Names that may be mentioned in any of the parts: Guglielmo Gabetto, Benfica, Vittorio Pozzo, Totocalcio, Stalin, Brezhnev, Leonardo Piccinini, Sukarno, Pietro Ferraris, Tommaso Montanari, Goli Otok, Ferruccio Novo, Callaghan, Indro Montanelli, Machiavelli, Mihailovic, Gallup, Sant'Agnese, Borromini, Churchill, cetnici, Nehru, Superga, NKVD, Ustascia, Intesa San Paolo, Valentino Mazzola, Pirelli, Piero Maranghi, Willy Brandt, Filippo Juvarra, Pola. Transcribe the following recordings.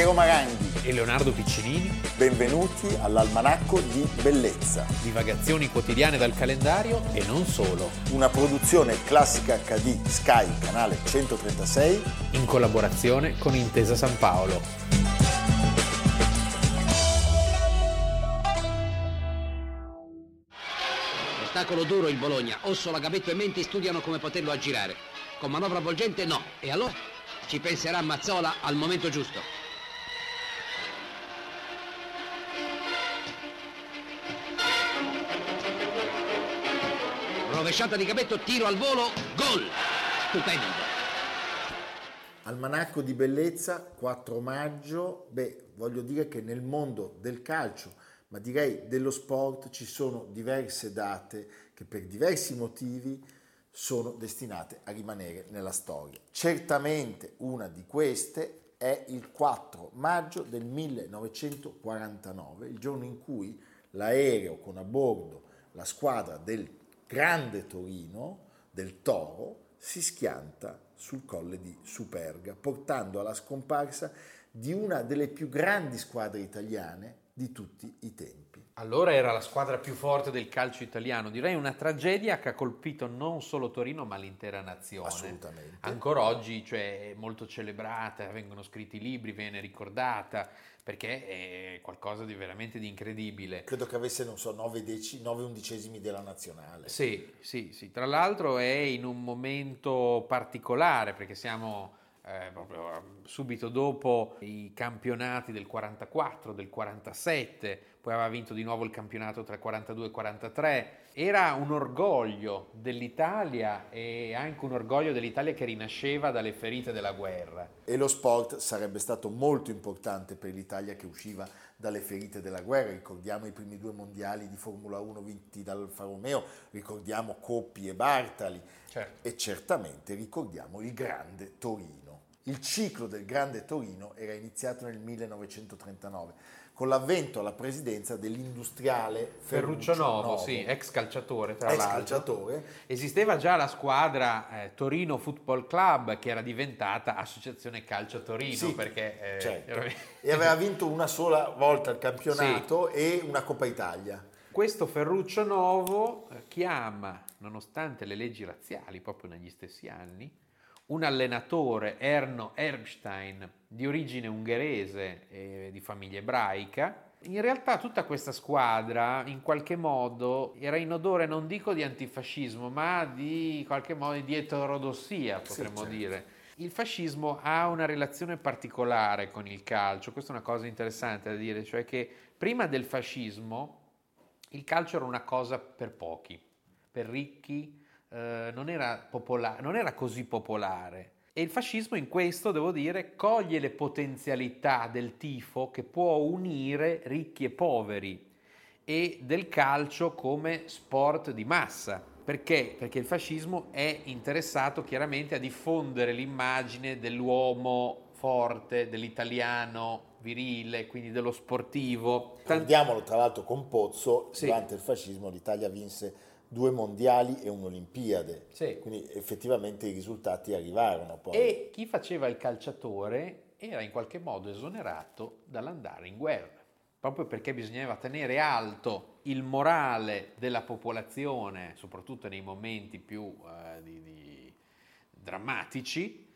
Piero Maranghi e Leonardo Piccinini. Benvenuti all'Almanacco di Bellezza. Divagazioni quotidiane dal calendario e non solo. Una produzione Classica HD Sky, canale 136, in collaborazione con Intesa San Paolo. Ostacolo duro il Bologna. Ossola, Gabetto e Menti studiano come poterlo aggirare. Con manovra volgente no. E allora? Ci penserà Mazzola al momento giusto. Rovesciata di Gabetto, tiro al volo, gol! Stupendo! Almanacco di Bellezza, 4 maggio. Voglio dire che nel mondo del calcio, ma direi dello sport, ci sono diverse date che per diversi motivi sono destinate a rimanere nella storia. Certamente una di queste è il 4 maggio del 1949, il giorno in cui l'aereo con a bordo la squadra del Grande Torino, del Toro, si schianta sul colle di Superga, portando alla scomparsa di una delle più grandi squadre italiane di tutti i tempi. Allora era la squadra più forte del calcio italiano, direi una tragedia che ha colpito non solo Torino ma l'intera nazione. Assolutamente. Ancora oggi, cioè, è molto celebrata, vengono scritti libri, viene ricordata, perché è qualcosa di veramente di incredibile. Credo che avesse, 9 undicesimi della nazionale. Sì. Tra l'altro è in un momento particolare, perché siamo proprio subito dopo i campionati del 44, del 47, poi aveva vinto di nuovo il campionato tra 42 e 43. Era un orgoglio dell'Italia, e anche un orgoglio dell'Italia che rinasceva dalle ferite della guerra. E lo sport sarebbe stato molto importante per l'Italia che usciva dalle ferite della guerra. Ricordiamo i primi 2 mondiali di Formula 1 vinti dall'Alfa Romeo, ricordiamo Coppi e Bartali, certo. E certamente ricordiamo il Grande Torino. Il ciclo del Grande Torino era iniziato nel 1939 con l'avvento alla presidenza dell'industriale Ferruccio Novo, sì, ex calciatore tra l'altro. Esisteva già la squadra Torino Football Club, che era diventata Associazione Calcio Torino, sì, perché certo. E aveva vinto una sola volta il campionato, sì, e una Coppa Italia. Questo Ferruccio Novo chiama, nonostante le leggi razziali, proprio negli stessi anni, un allenatore, Erno Erbstein, di origine ungherese e di famiglia ebraica. In realtà tutta questa squadra in qualche modo era in odore, non dico di antifascismo, ma di qualche modo di eterodossia, potremmo, sì, certo, dire. Il fascismo ha una relazione particolare con il calcio, questa è una cosa interessante da dire, cioè che prima del fascismo il calcio era una cosa per pochi, per ricchi, non era così popolare, e il fascismo in questo, devo dire, coglie le potenzialità del tifo, che può unire ricchi e poveri, e del calcio come sport di massa. Perché? Perché il fascismo è interessato chiaramente a diffondere l'immagine dell'uomo forte, dell'italiano virile, quindi dello sportivo. Andiamolo tra l'altro con Pozzo, sì. Durante il fascismo l'Italia vinse 2 mondiali e un'Olimpiade, sì. Quindi effettivamente i risultati arrivarono poi. E chi faceva il calciatore era in qualche modo esonerato dall'andare in guerra, proprio perché bisognava tenere alto il morale della popolazione, soprattutto nei momenti più drammatici.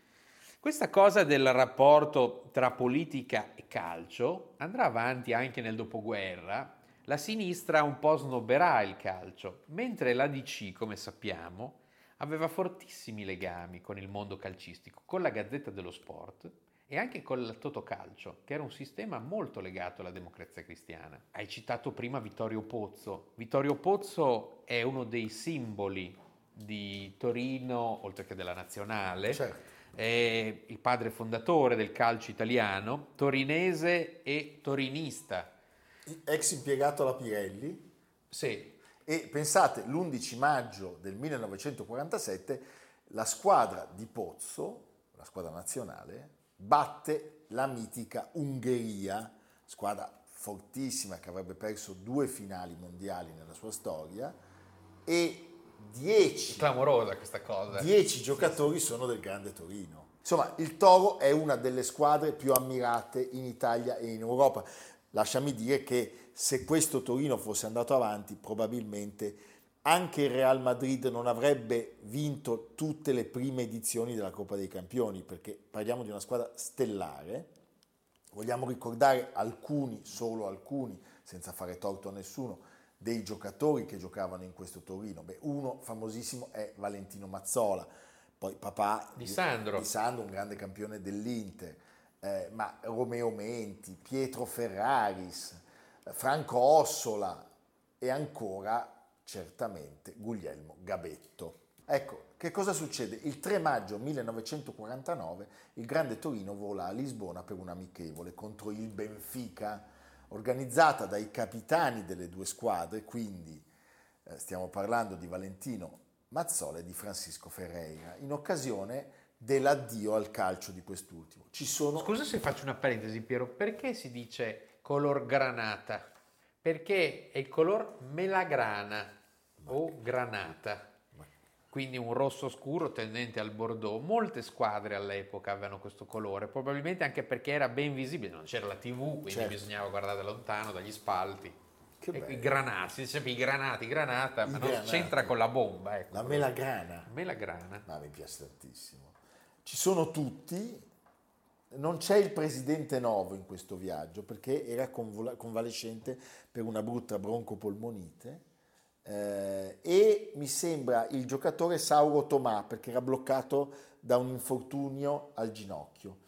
Questa cosa del rapporto tra politica e calcio andrà avanti anche nel dopoguerra. La sinistra un po' snobberà il calcio, mentre la DC, come sappiamo, aveva fortissimi legami con il mondo calcistico, con la Gazzetta dello Sport e anche con il Totocalcio, che era un sistema molto legato alla Democrazia Cristiana. Hai citato prima Vittorio Pozzo. Vittorio Pozzo è uno dei simboli di Torino, oltre che della nazionale, certo. È il padre fondatore del calcio italiano, torinese e torinista. Ex impiegato alla Pirelli, sì. E pensate, l'11 maggio del 1947 la squadra di Pozzo, la squadra nazionale, batte la mitica Ungheria, squadra fortissima che avrebbe perso 2 finali mondiali nella sua storia, e 10 giocatori sono del Grande Torino. Insomma, il Toro è una delle squadre più ammirate in Italia e in Europa. Lasciami dire che se questo Torino fosse andato avanti, probabilmente anche il Real Madrid non avrebbe vinto tutte le prime edizioni della Coppa dei Campioni, perché parliamo di una squadra stellare. Vogliamo ricordare alcuni, solo alcuni, senza fare torto a nessuno, dei giocatori che giocavano in questo Torino. Beh, uno famosissimo è Valentino Mazzola, poi papà di Sandro, un grande campione dell'Inter, ma Romeo Menti, Pietro Ferraris, Franco Ossola e ancora certamente Guglielmo Gabetto. Ecco, che cosa succede? Il 3 maggio 1949 il Grande Torino vola a Lisbona per un amichevole contro il Benfica, organizzata dai capitani delle due squadre, quindi stiamo parlando di Valentino Mazzola e di Francisco Ferreira, in occasione dell'addio al calcio di quest'ultimo. Ci sono... Scusa se faccio una parentesi, Piero, perché si dice color granata? Perché è il color melagrana o granata, quindi un rosso scuro tendente al bordeaux. Molte squadre all'epoca avevano questo colore, probabilmente anche perché era ben visibile, non c'era la TV, quindi bisognava guardare da lontano, dagli spalti. Che bello. I granati, si diceva granata, ma non c'entra con la bomba. Ecco. La melagrana. Melagrana. Ma mi piace tantissimo. Ci sono tutti. Non c'è il presidente Novo in questo viaggio perché era convalescente per una brutta broncopolmonite e mi sembra il giocatore Sauro Tomà perché era bloccato da un infortunio al ginocchio.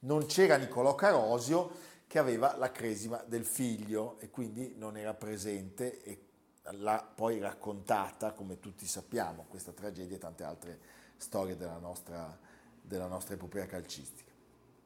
Non c'era Nicolò Carosio che aveva la cresima del figlio e quindi non era presente e l'ha poi raccontata, come tutti sappiamo, questa tragedia e tante altre storie della nostra epopea calcistica.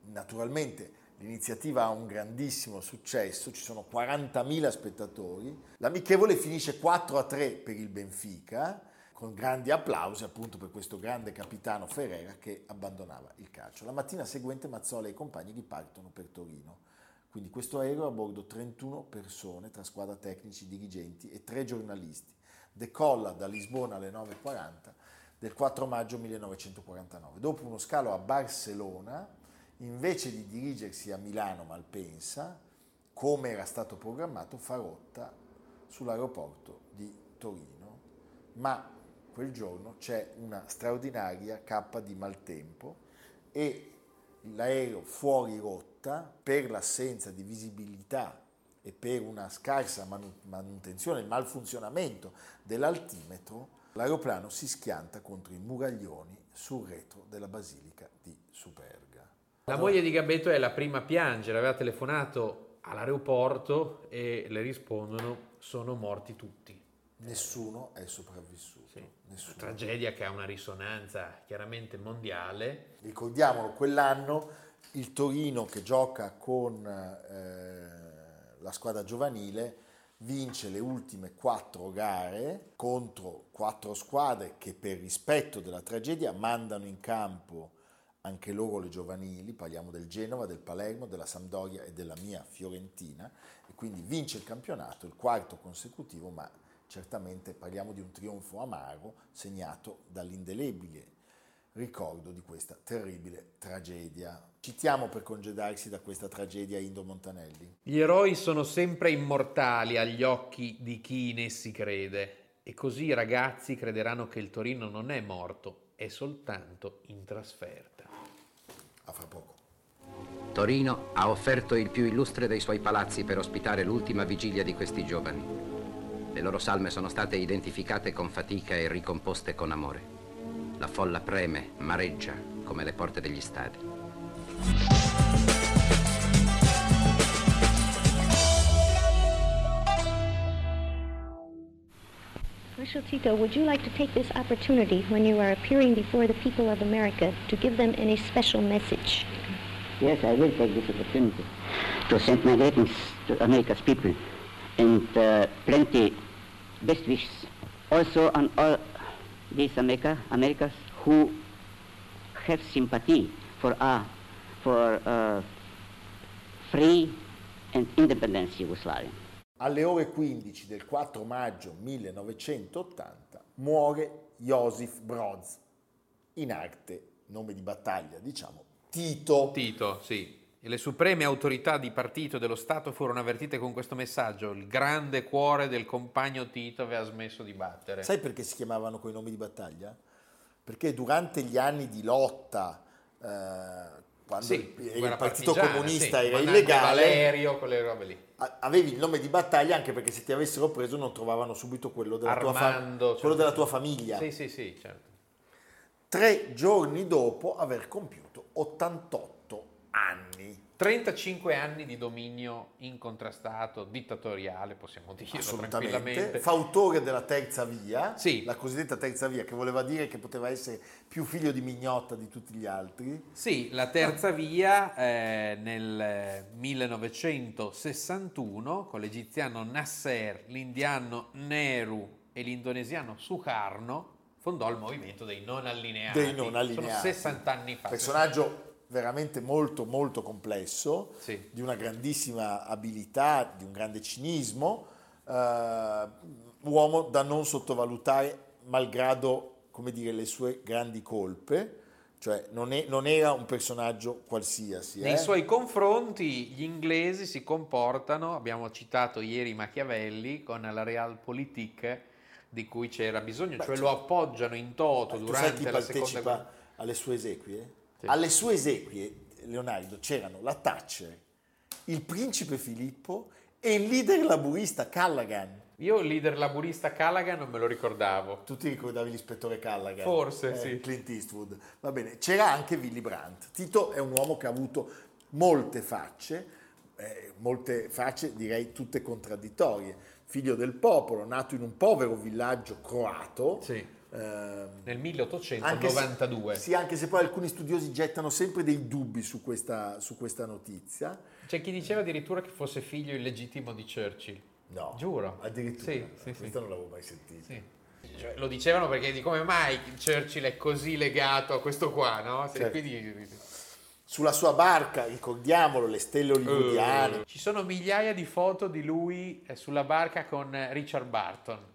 Naturalmente l'iniziativa ha un grandissimo successo, ci sono 40.000 spettatori, l'amichevole finisce 4-3 per il Benfica, con grandi applausi appunto per questo grande capitano Ferreira che abbandonava il calcio. La mattina seguente Mazzola e i compagni ripartono per Torino, quindi questo aereo a bordo 31 persone tra squadra, tecnici, dirigenti e 3 giornalisti, decolla da Lisbona alle 9.40 del 4 maggio 1949, dopo uno scalo a Barcellona. Invece di dirigersi a Milano Malpensa, come era stato programmato, fa rotta sull'aeroporto di Torino, ma quel giorno c'è una straordinaria cappa di maltempo e l'aereo fuori rotta per l'assenza di visibilità e per una scarsa manutenzione e malfunzionamento dell'altimetro. L'aeroplano si schianta contro i muraglioni sul retro della Basilica di Superga. La moglie di Gabetto è la prima a piangere, aveva telefonato all'aeroporto e le rispondono: sono morti tutti. Nessuno è sopravvissuto. Sì. Nessuno. Una tragedia che ha una risonanza chiaramente mondiale. Ricordiamolo, quell'anno il Torino che gioca con la squadra giovanile vince le ultime 4 gare contro 4 squadre che per rispetto della tragedia mandano in campo anche loro le giovanili, parliamo del Genova, del Palermo, della Sampdoria e della mia Fiorentina, e quindi vince il campionato, il quarto consecutivo, ma certamente parliamo di un trionfo amaro segnato dall'indelebile ricordo di questa terribile tragedia. Citiamo per congedarsi da questa tragedia Indro Montanelli. Gli eroi sono sempre immortali agli occhi di chi in essi crede, e così i ragazzi crederanno che il Torino non è morto, è soltanto in trasferta. A fra poco. Torino ha offerto il più illustre dei suoi palazzi per ospitare l'ultima vigilia di questi giovani. Le loro salme sono state identificate con fatica e ricomposte con amore. La folla preme, mareggia come le porte degli stadi. Marshal Tito, would you like to take this opportunity when you are appearing before the people of America to give them any special message? Yes, I will take this opportunity to send my greetings to America's people and plenty best wishes. Also on all these Americans who have sympathy for free and independent Yugoslavia. Alle ore 15 del 4 maggio 1980 muore Josip Broz, in arte nome di battaglia, diciamo, Tito. Tito, sì. E le supreme autorità di partito e dello Stato furono avvertite con questo messaggio: il grande cuore del compagno Tito aveva smesso di battere. Sai perché si chiamavano quei nomi di battaglia? Perché durante gli anni di lotta, quando sì, il partito comunista sì, era illegale, Valerio, quelle robe lì, avevi il nome di battaglia anche perché se ti avessero preso non trovavano subito quello della, Armando, certo, quello della tua famiglia. Sì, sì, sì, certo. 3 giorni dopo aver compiuto 88 anni. 35 anni di dominio incontrastato, dittatoriale, possiamo dirlo tranquillamente. Fautore della terza via, sì, la cosiddetta terza via, che voleva dire che poteva essere più figlio di mignotta di tutti gli altri. Sì, la terza via nel 1961 con l'egiziano Nasser, l'indiano Nehru e l'indonesiano Sukarno fondò il movimento dei non allineati. Dei non allineati. Sono 60 anni fa. Personaggio veramente molto molto complesso, sì, di una grandissima abilità, di un grande cinismo, uomo da non sottovalutare malgrado, come dire, le sue grandi colpe, cioè non era un personaggio qualsiasi. Nei suoi confronti gli inglesi si comportano, abbiamo citato ieri Machiavelli, con la Realpolitik di cui c'era bisogno, cioè lo appoggiano in toto durante la seconda guerra. Alle sue esequie? Sì. Alle sue esequie, Leonardo, c'erano la Thatcher, il principe Filippo e il leader laburista Callaghan. Io il leader laburista Callaghan non me lo ricordavo. Tu ti ricordavi l'ispettore Callaghan? Forse, sì. Clint Eastwood. Va bene, c'era anche Willy Brandt. Tito è un uomo che ha avuto molte facce direi tutte contraddittorie. Figlio del popolo, nato in un povero villaggio croato. Sì. Nel 1892 anche se poi alcuni studiosi gettano sempre dei dubbi su questa notizia. C'è chi diceva addirittura che fosse figlio illegittimo di Churchill. No, giuro, addirittura sì. Non l'avevo mai sentito, sì. Cioè, lo dicevano perché di come mai Churchill è così legato a questo qua, no? Certo. Quindi sulla sua barca, ricordiamolo, le stelle hollywoodiane. Ci sono migliaia di foto di lui sulla barca con Richard Burton.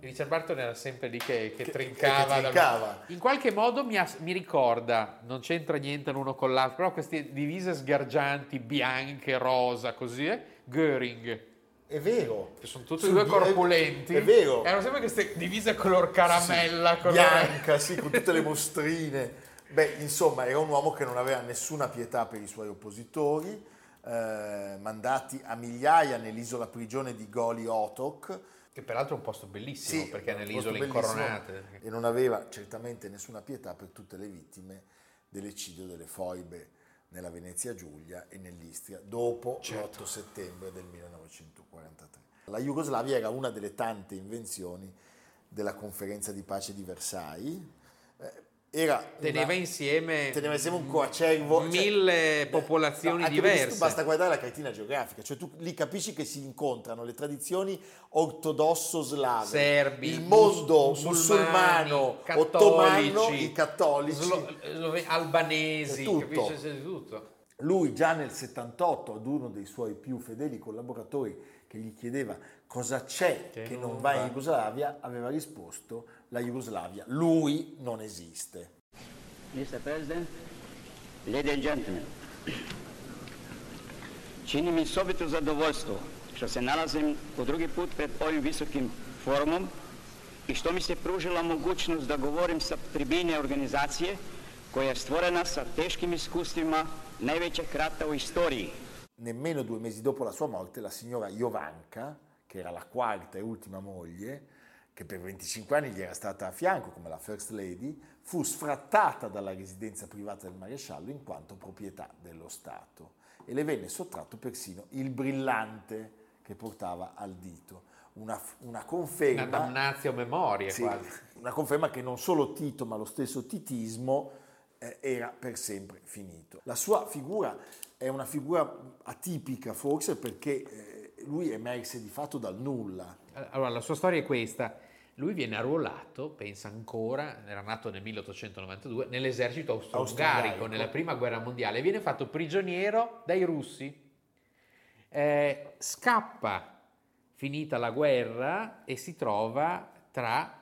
Richard Burton era sempre lì che trincava. In qualche modo mi ricorda, non c'entra niente l'uno con l'altro, però queste divise sgargianti, bianche, rosa, così, Göring. È vero. Che sono tutti due corpulenti. È vero. Erano sempre queste divise color caramella. Sì, bianca, sì, con tutte le mostrine. Beh, insomma, era un uomo che non aveva nessuna pietà per i suoi oppositori, mandati a migliaia nell'isola prigione di Goli Otok, che peraltro è un posto bellissimo, sì, perché è nelle isole incoronate. E non aveva certamente nessuna pietà per tutte le vittime dell'eccidio delle foibe nella Venezia Giulia e nell'Istria dopo, certo, l'8 settembre del 1943. La Jugoslavia era una delle tante invenzioni della conferenza di pace di Versailles. Teneva insieme un coacervo, mille popolazioni diverse. Questo, basta guardare la cartina geografica, cioè tu lì capisci che si incontrano le tradizioni ortodosso-slave, serbi, il mondo musulmano, ottomano, i cattolici, albanesi, capisci tutto. Lui già nel 1978, ad uno dei suoi più fedeli collaboratori che gli chiedeva cosa c'è che non va in Jugoslavia, aveva risposto: la Jugoslavia, lui non esiste. Mr. President, ladies and gentlemen, čini mi osobito zadovoljstvo što se nalazim po drugi put pred ovim visokim forumom i što mi se pružila mogućnost da govorim sa tribine organizacije koja je stvorena sa teškim iskustvima najvećeg rata u istoriji. Nemmeno 2 mesi dopo la sua morte, la signora Jovanka, che era la quarta e ultima moglie, che per 25 anni gli era stata a fianco come la First Lady, fu sfrattata dalla residenza privata del maresciallo in quanto proprietà dello Stato e le venne sottratto persino il brillante che portava al dito. Una conferma... Una damnatio memoria, sì, quasi. Una conferma che non solo Tito, ma lo stesso titismo era per sempre finito. La sua figura è una figura atipica forse perché lui emerse di fatto dal nulla. Allora, la sua storia è questa. Lui viene arruolato, pensa ancora, era nato nel 1892, nell'esercito austro-ungarico, nella prima guerra mondiale, e viene fatto prigioniero dai russi. Scappa finita la guerra e si trova tra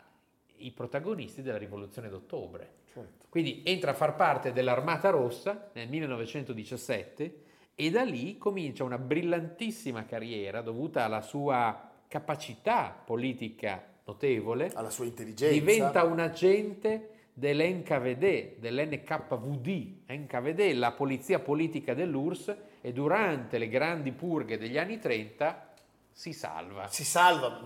i protagonisti della rivoluzione d'ottobre. Certo. Quindi entra a far parte dell'Armata Rossa nel 1917 e da lì comincia una brillantissima carriera dovuta alla sua capacità politica notevole, alla sua intelligenza. Diventa un agente dell'NKVD, dell'NKVD, NKVD, la polizia politica dell'URSS, e durante le grandi purghe degli anni 30 si salva. Si salva,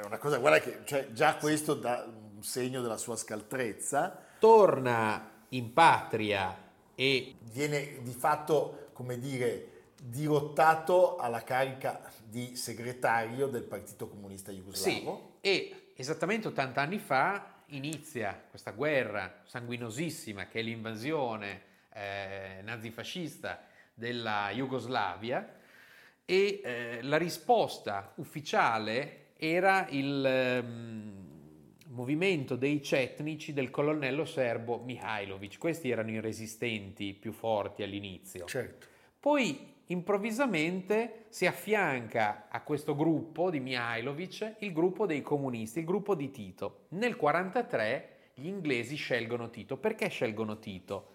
è una cosa, guarda che cioè, già questo dà un segno della sua scaltrezza. Torna in patria e viene di fatto, come dire, dirottato alla carica di segretario del Partito Comunista Jugoslavo. Sì, e esattamente 80 anni fa inizia questa guerra sanguinosissima che è l'invasione nazifascista della Jugoslavia, e la risposta ufficiale era il movimento dei cetnici del colonnello serbo Mihailovic. Questi erano i resistenti più forti all'inizio. Certo. Poi improvvisamente si affianca a questo gruppo di Mihailovic il gruppo dei comunisti, il gruppo di Tito. Nel 1943 gli inglesi scelgono Tito. Perché scelgono Tito?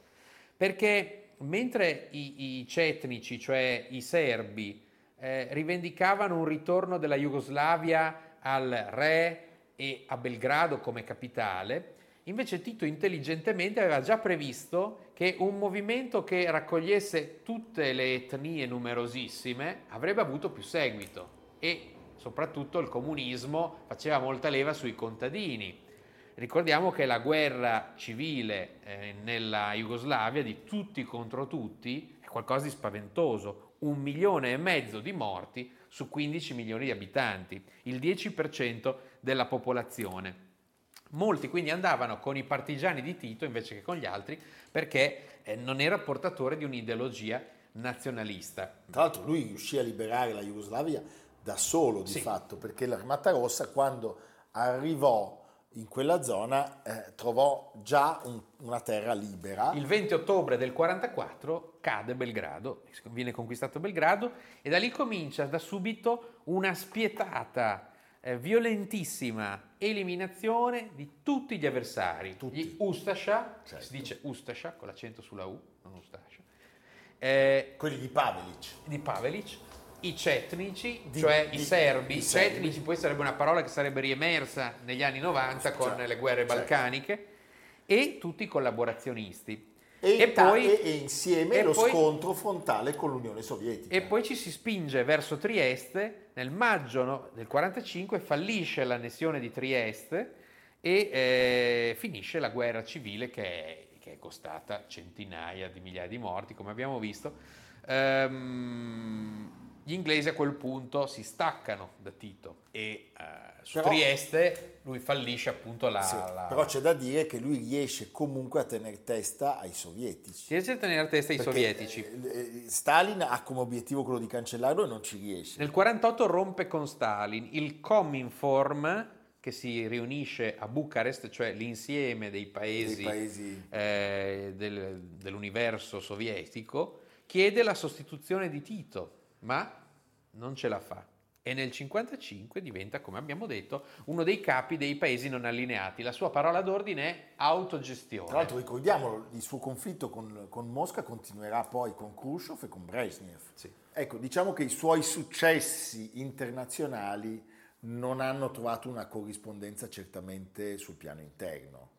Perché mentre i cetnici, cioè i serbi, rivendicavano un ritorno della Jugoslavia al re e a Belgrado come capitale, invece Tito intelligentemente aveva già previsto che un movimento che raccogliesse tutte le etnie numerosissime avrebbe avuto più seguito, e soprattutto il comunismo faceva molta leva sui contadini. Ricordiamo che la guerra civile nella Jugoslavia di tutti contro tutti è qualcosa di spaventoso. 1,5 milioni di morti su 15 milioni di abitanti, il 10% della popolazione. Molti quindi andavano con i partigiani di Tito invece che con gli altri, perché non era portatore di un'ideologia nazionalista. Tra l'altro lui riuscì a liberare la Jugoslavia da solo, di fatto, perché l'Armata Rossa, quando arrivò in quella zona, trovò già una terra libera. Il 20 ottobre del 1944 cade Belgrado, viene conquistato Belgrado, e da lì comincia da subito una spietata, violentissima eliminazione di tutti gli avversari. Tutti. Gli Ustascia, certo. Si dice Ustascia con l'accento sulla U, non Ustascia. Quelli di Pavelic. Di Pavelic, i cetnici, i serbi. I cetnici poi sarebbe una parola che sarebbe riemersa negli anni 90 con le guerre balcaniche, e tutti i collaborazionisti. E poi scontro frontale con l'Unione Sovietica. E poi ci si spinge verso Trieste. Nel maggio del 1945 fallisce l'annessione di Trieste e finisce la guerra civile che è costata centinaia di migliaia di morti, come abbiamo visto. Gli inglesi a quel punto si staccano da Tito e Trieste lui fallisce appunto Però c'è da dire che lui riesce comunque a tenere testa ai sovietici. Stalin ha come obiettivo quello di cancellarlo e non ci riesce. Nel 1948 rompe con Stalin il Cominform, che si riunisce a Bucarest, cioè l'insieme dei paesi. Dell'universo sovietico, chiede la sostituzione di Tito, ma non ce la fa, e nel 1955 diventa, come abbiamo detto, uno dei capi dei paesi non allineati. La sua parola d'ordine è autogestione. Tra l'altro ricordiamolo, il suo conflitto con Mosca continuerà poi con Khrushchev e con Brezhnev. Sì. Ecco, diciamo che i suoi successi internazionali non hanno trovato una corrispondenza certamente sul piano interno,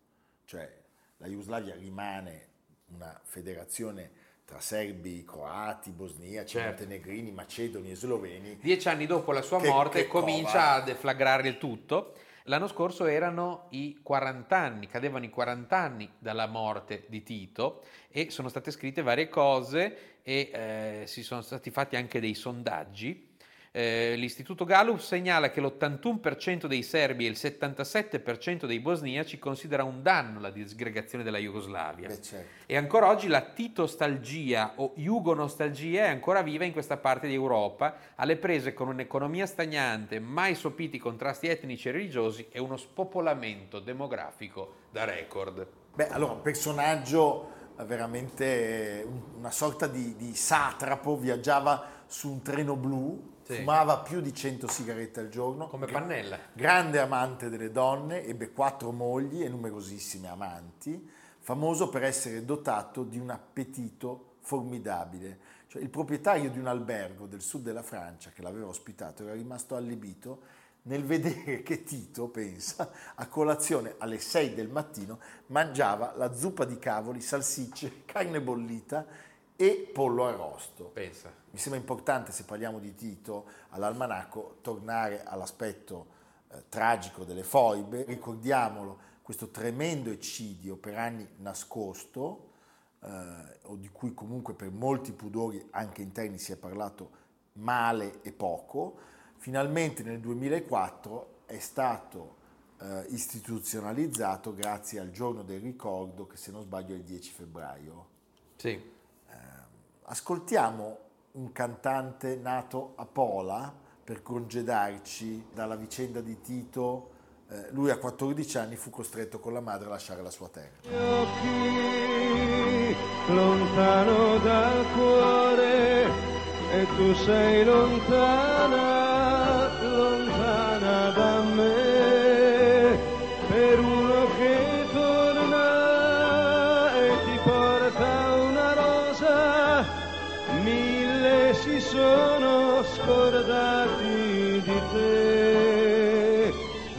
cioè la Jugoslavia rimane una federazione tra serbi, croati, bosniaci, montenegrini, macedoni e sloveni. 10 anni dopo la sua morte comincia a deflagrare il tutto. L'anno scorso erano i 40 anni, cadevano i 40 anni dalla morte di Tito, e sono state scritte varie cose e si sono stati fatti anche dei sondaggi. L'istituto Gallup segnala che l'81% dei serbi e il 77% dei bosniaci considera un danno la disgregazione della Jugoslavia. Beh, certo. E ancora oggi la titostalgia o jugonostalgia è ancora viva in questa parte di Europa, alle prese con un'economia stagnante, mai sopiti contrasti etnici e religiosi e uno spopolamento demografico da record. Beh, allora, un personaggio veramente, una sorta di satrapo, viaggiava su un treno blu, sì. Fumava più di 100 sigarette al giorno. Come Pannella. Grande amante delle donne, ebbe 4 mogli e numerosissime amanti, famoso per essere dotato di un appetito formidabile. Cioè, il proprietario di un albergo del sud della Francia che l'aveva ospitato era rimasto allibito nel vedere che Tito, pensa, a colazione alle 6 del mattino mangiava la zuppa di cavoli, salsicce, carne bollita e pollo arrosto. Pensa. Mi sembra importante, se parliamo di Tito all'almanacco, tornare all'aspetto tragico delle foibe. Ricordiamolo, questo tremendo eccidio per anni nascosto, o di cui comunque per molti pudori anche interni si è parlato male e poco. Finalmente nel 2004 è stato istituzionalizzato grazie al giorno del ricordo, che se non sbaglio è il 10 febbraio. Sì. Ascoltiamo un cantante nato a Pola per congedarci dalla vicenda di Tito. Lui a 14 anni fu costretto con la madre a lasciare la sua terra. Gli occhi lontano dal cuore e tu sei lontana.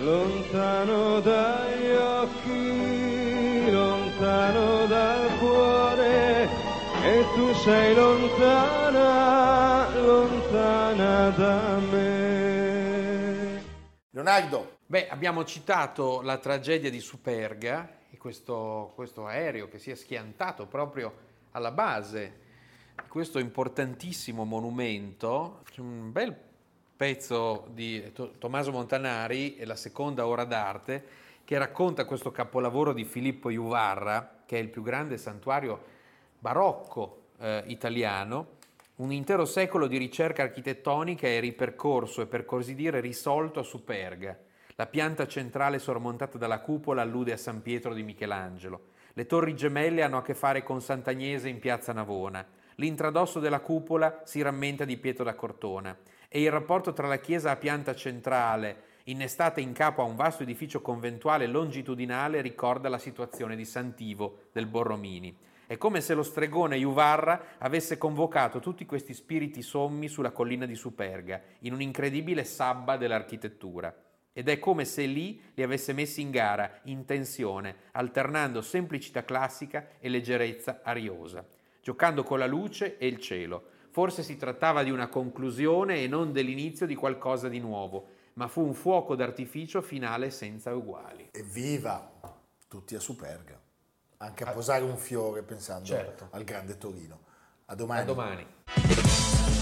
Lontano dagli occhi, lontano dal cuore, e tu sei lontana, lontana da me. Leonardo. Beh, abbiamo citato la tragedia di Superga e questo aereo che si è schiantato proprio alla base di questo importantissimo monumento. Un bel pezzo di Tommaso Montanari e la seconda ora d'arte, che racconta questo capolavoro di Filippo Juvarra, che è il più grande santuario barocco italiano. Un intero secolo di ricerca architettonica è ripercorso e, per così dire, risolto a Superga. La pianta centrale sormontata dalla cupola allude a San Pietro di Michelangelo. Le torri gemelle hanno a che fare con Sant'Agnese in piazza Navona. L'intradosso della cupola si rammenta di Pietro da Cortona. E il rapporto tra la chiesa a pianta centrale, innestata in capo a un vasto edificio conventuale longitudinale, ricorda la situazione di Santivo del Borromini. È come se lo stregone Juvarra avesse convocato tutti questi spiriti sommi sulla collina di Superga, in un incredibile sabba dell'architettura. Ed è come se lì li avesse messi in gara, in tensione, alternando semplicità classica e leggerezza ariosa, giocando con la luce e il cielo. Forse si trattava di una conclusione e non dell'inizio di qualcosa di nuovo, ma fu un fuoco d'artificio finale senza uguali. Evviva! Tutti a Superga, anche a posare un fiore pensando, certo, al Grande Torino. A domani. A domani.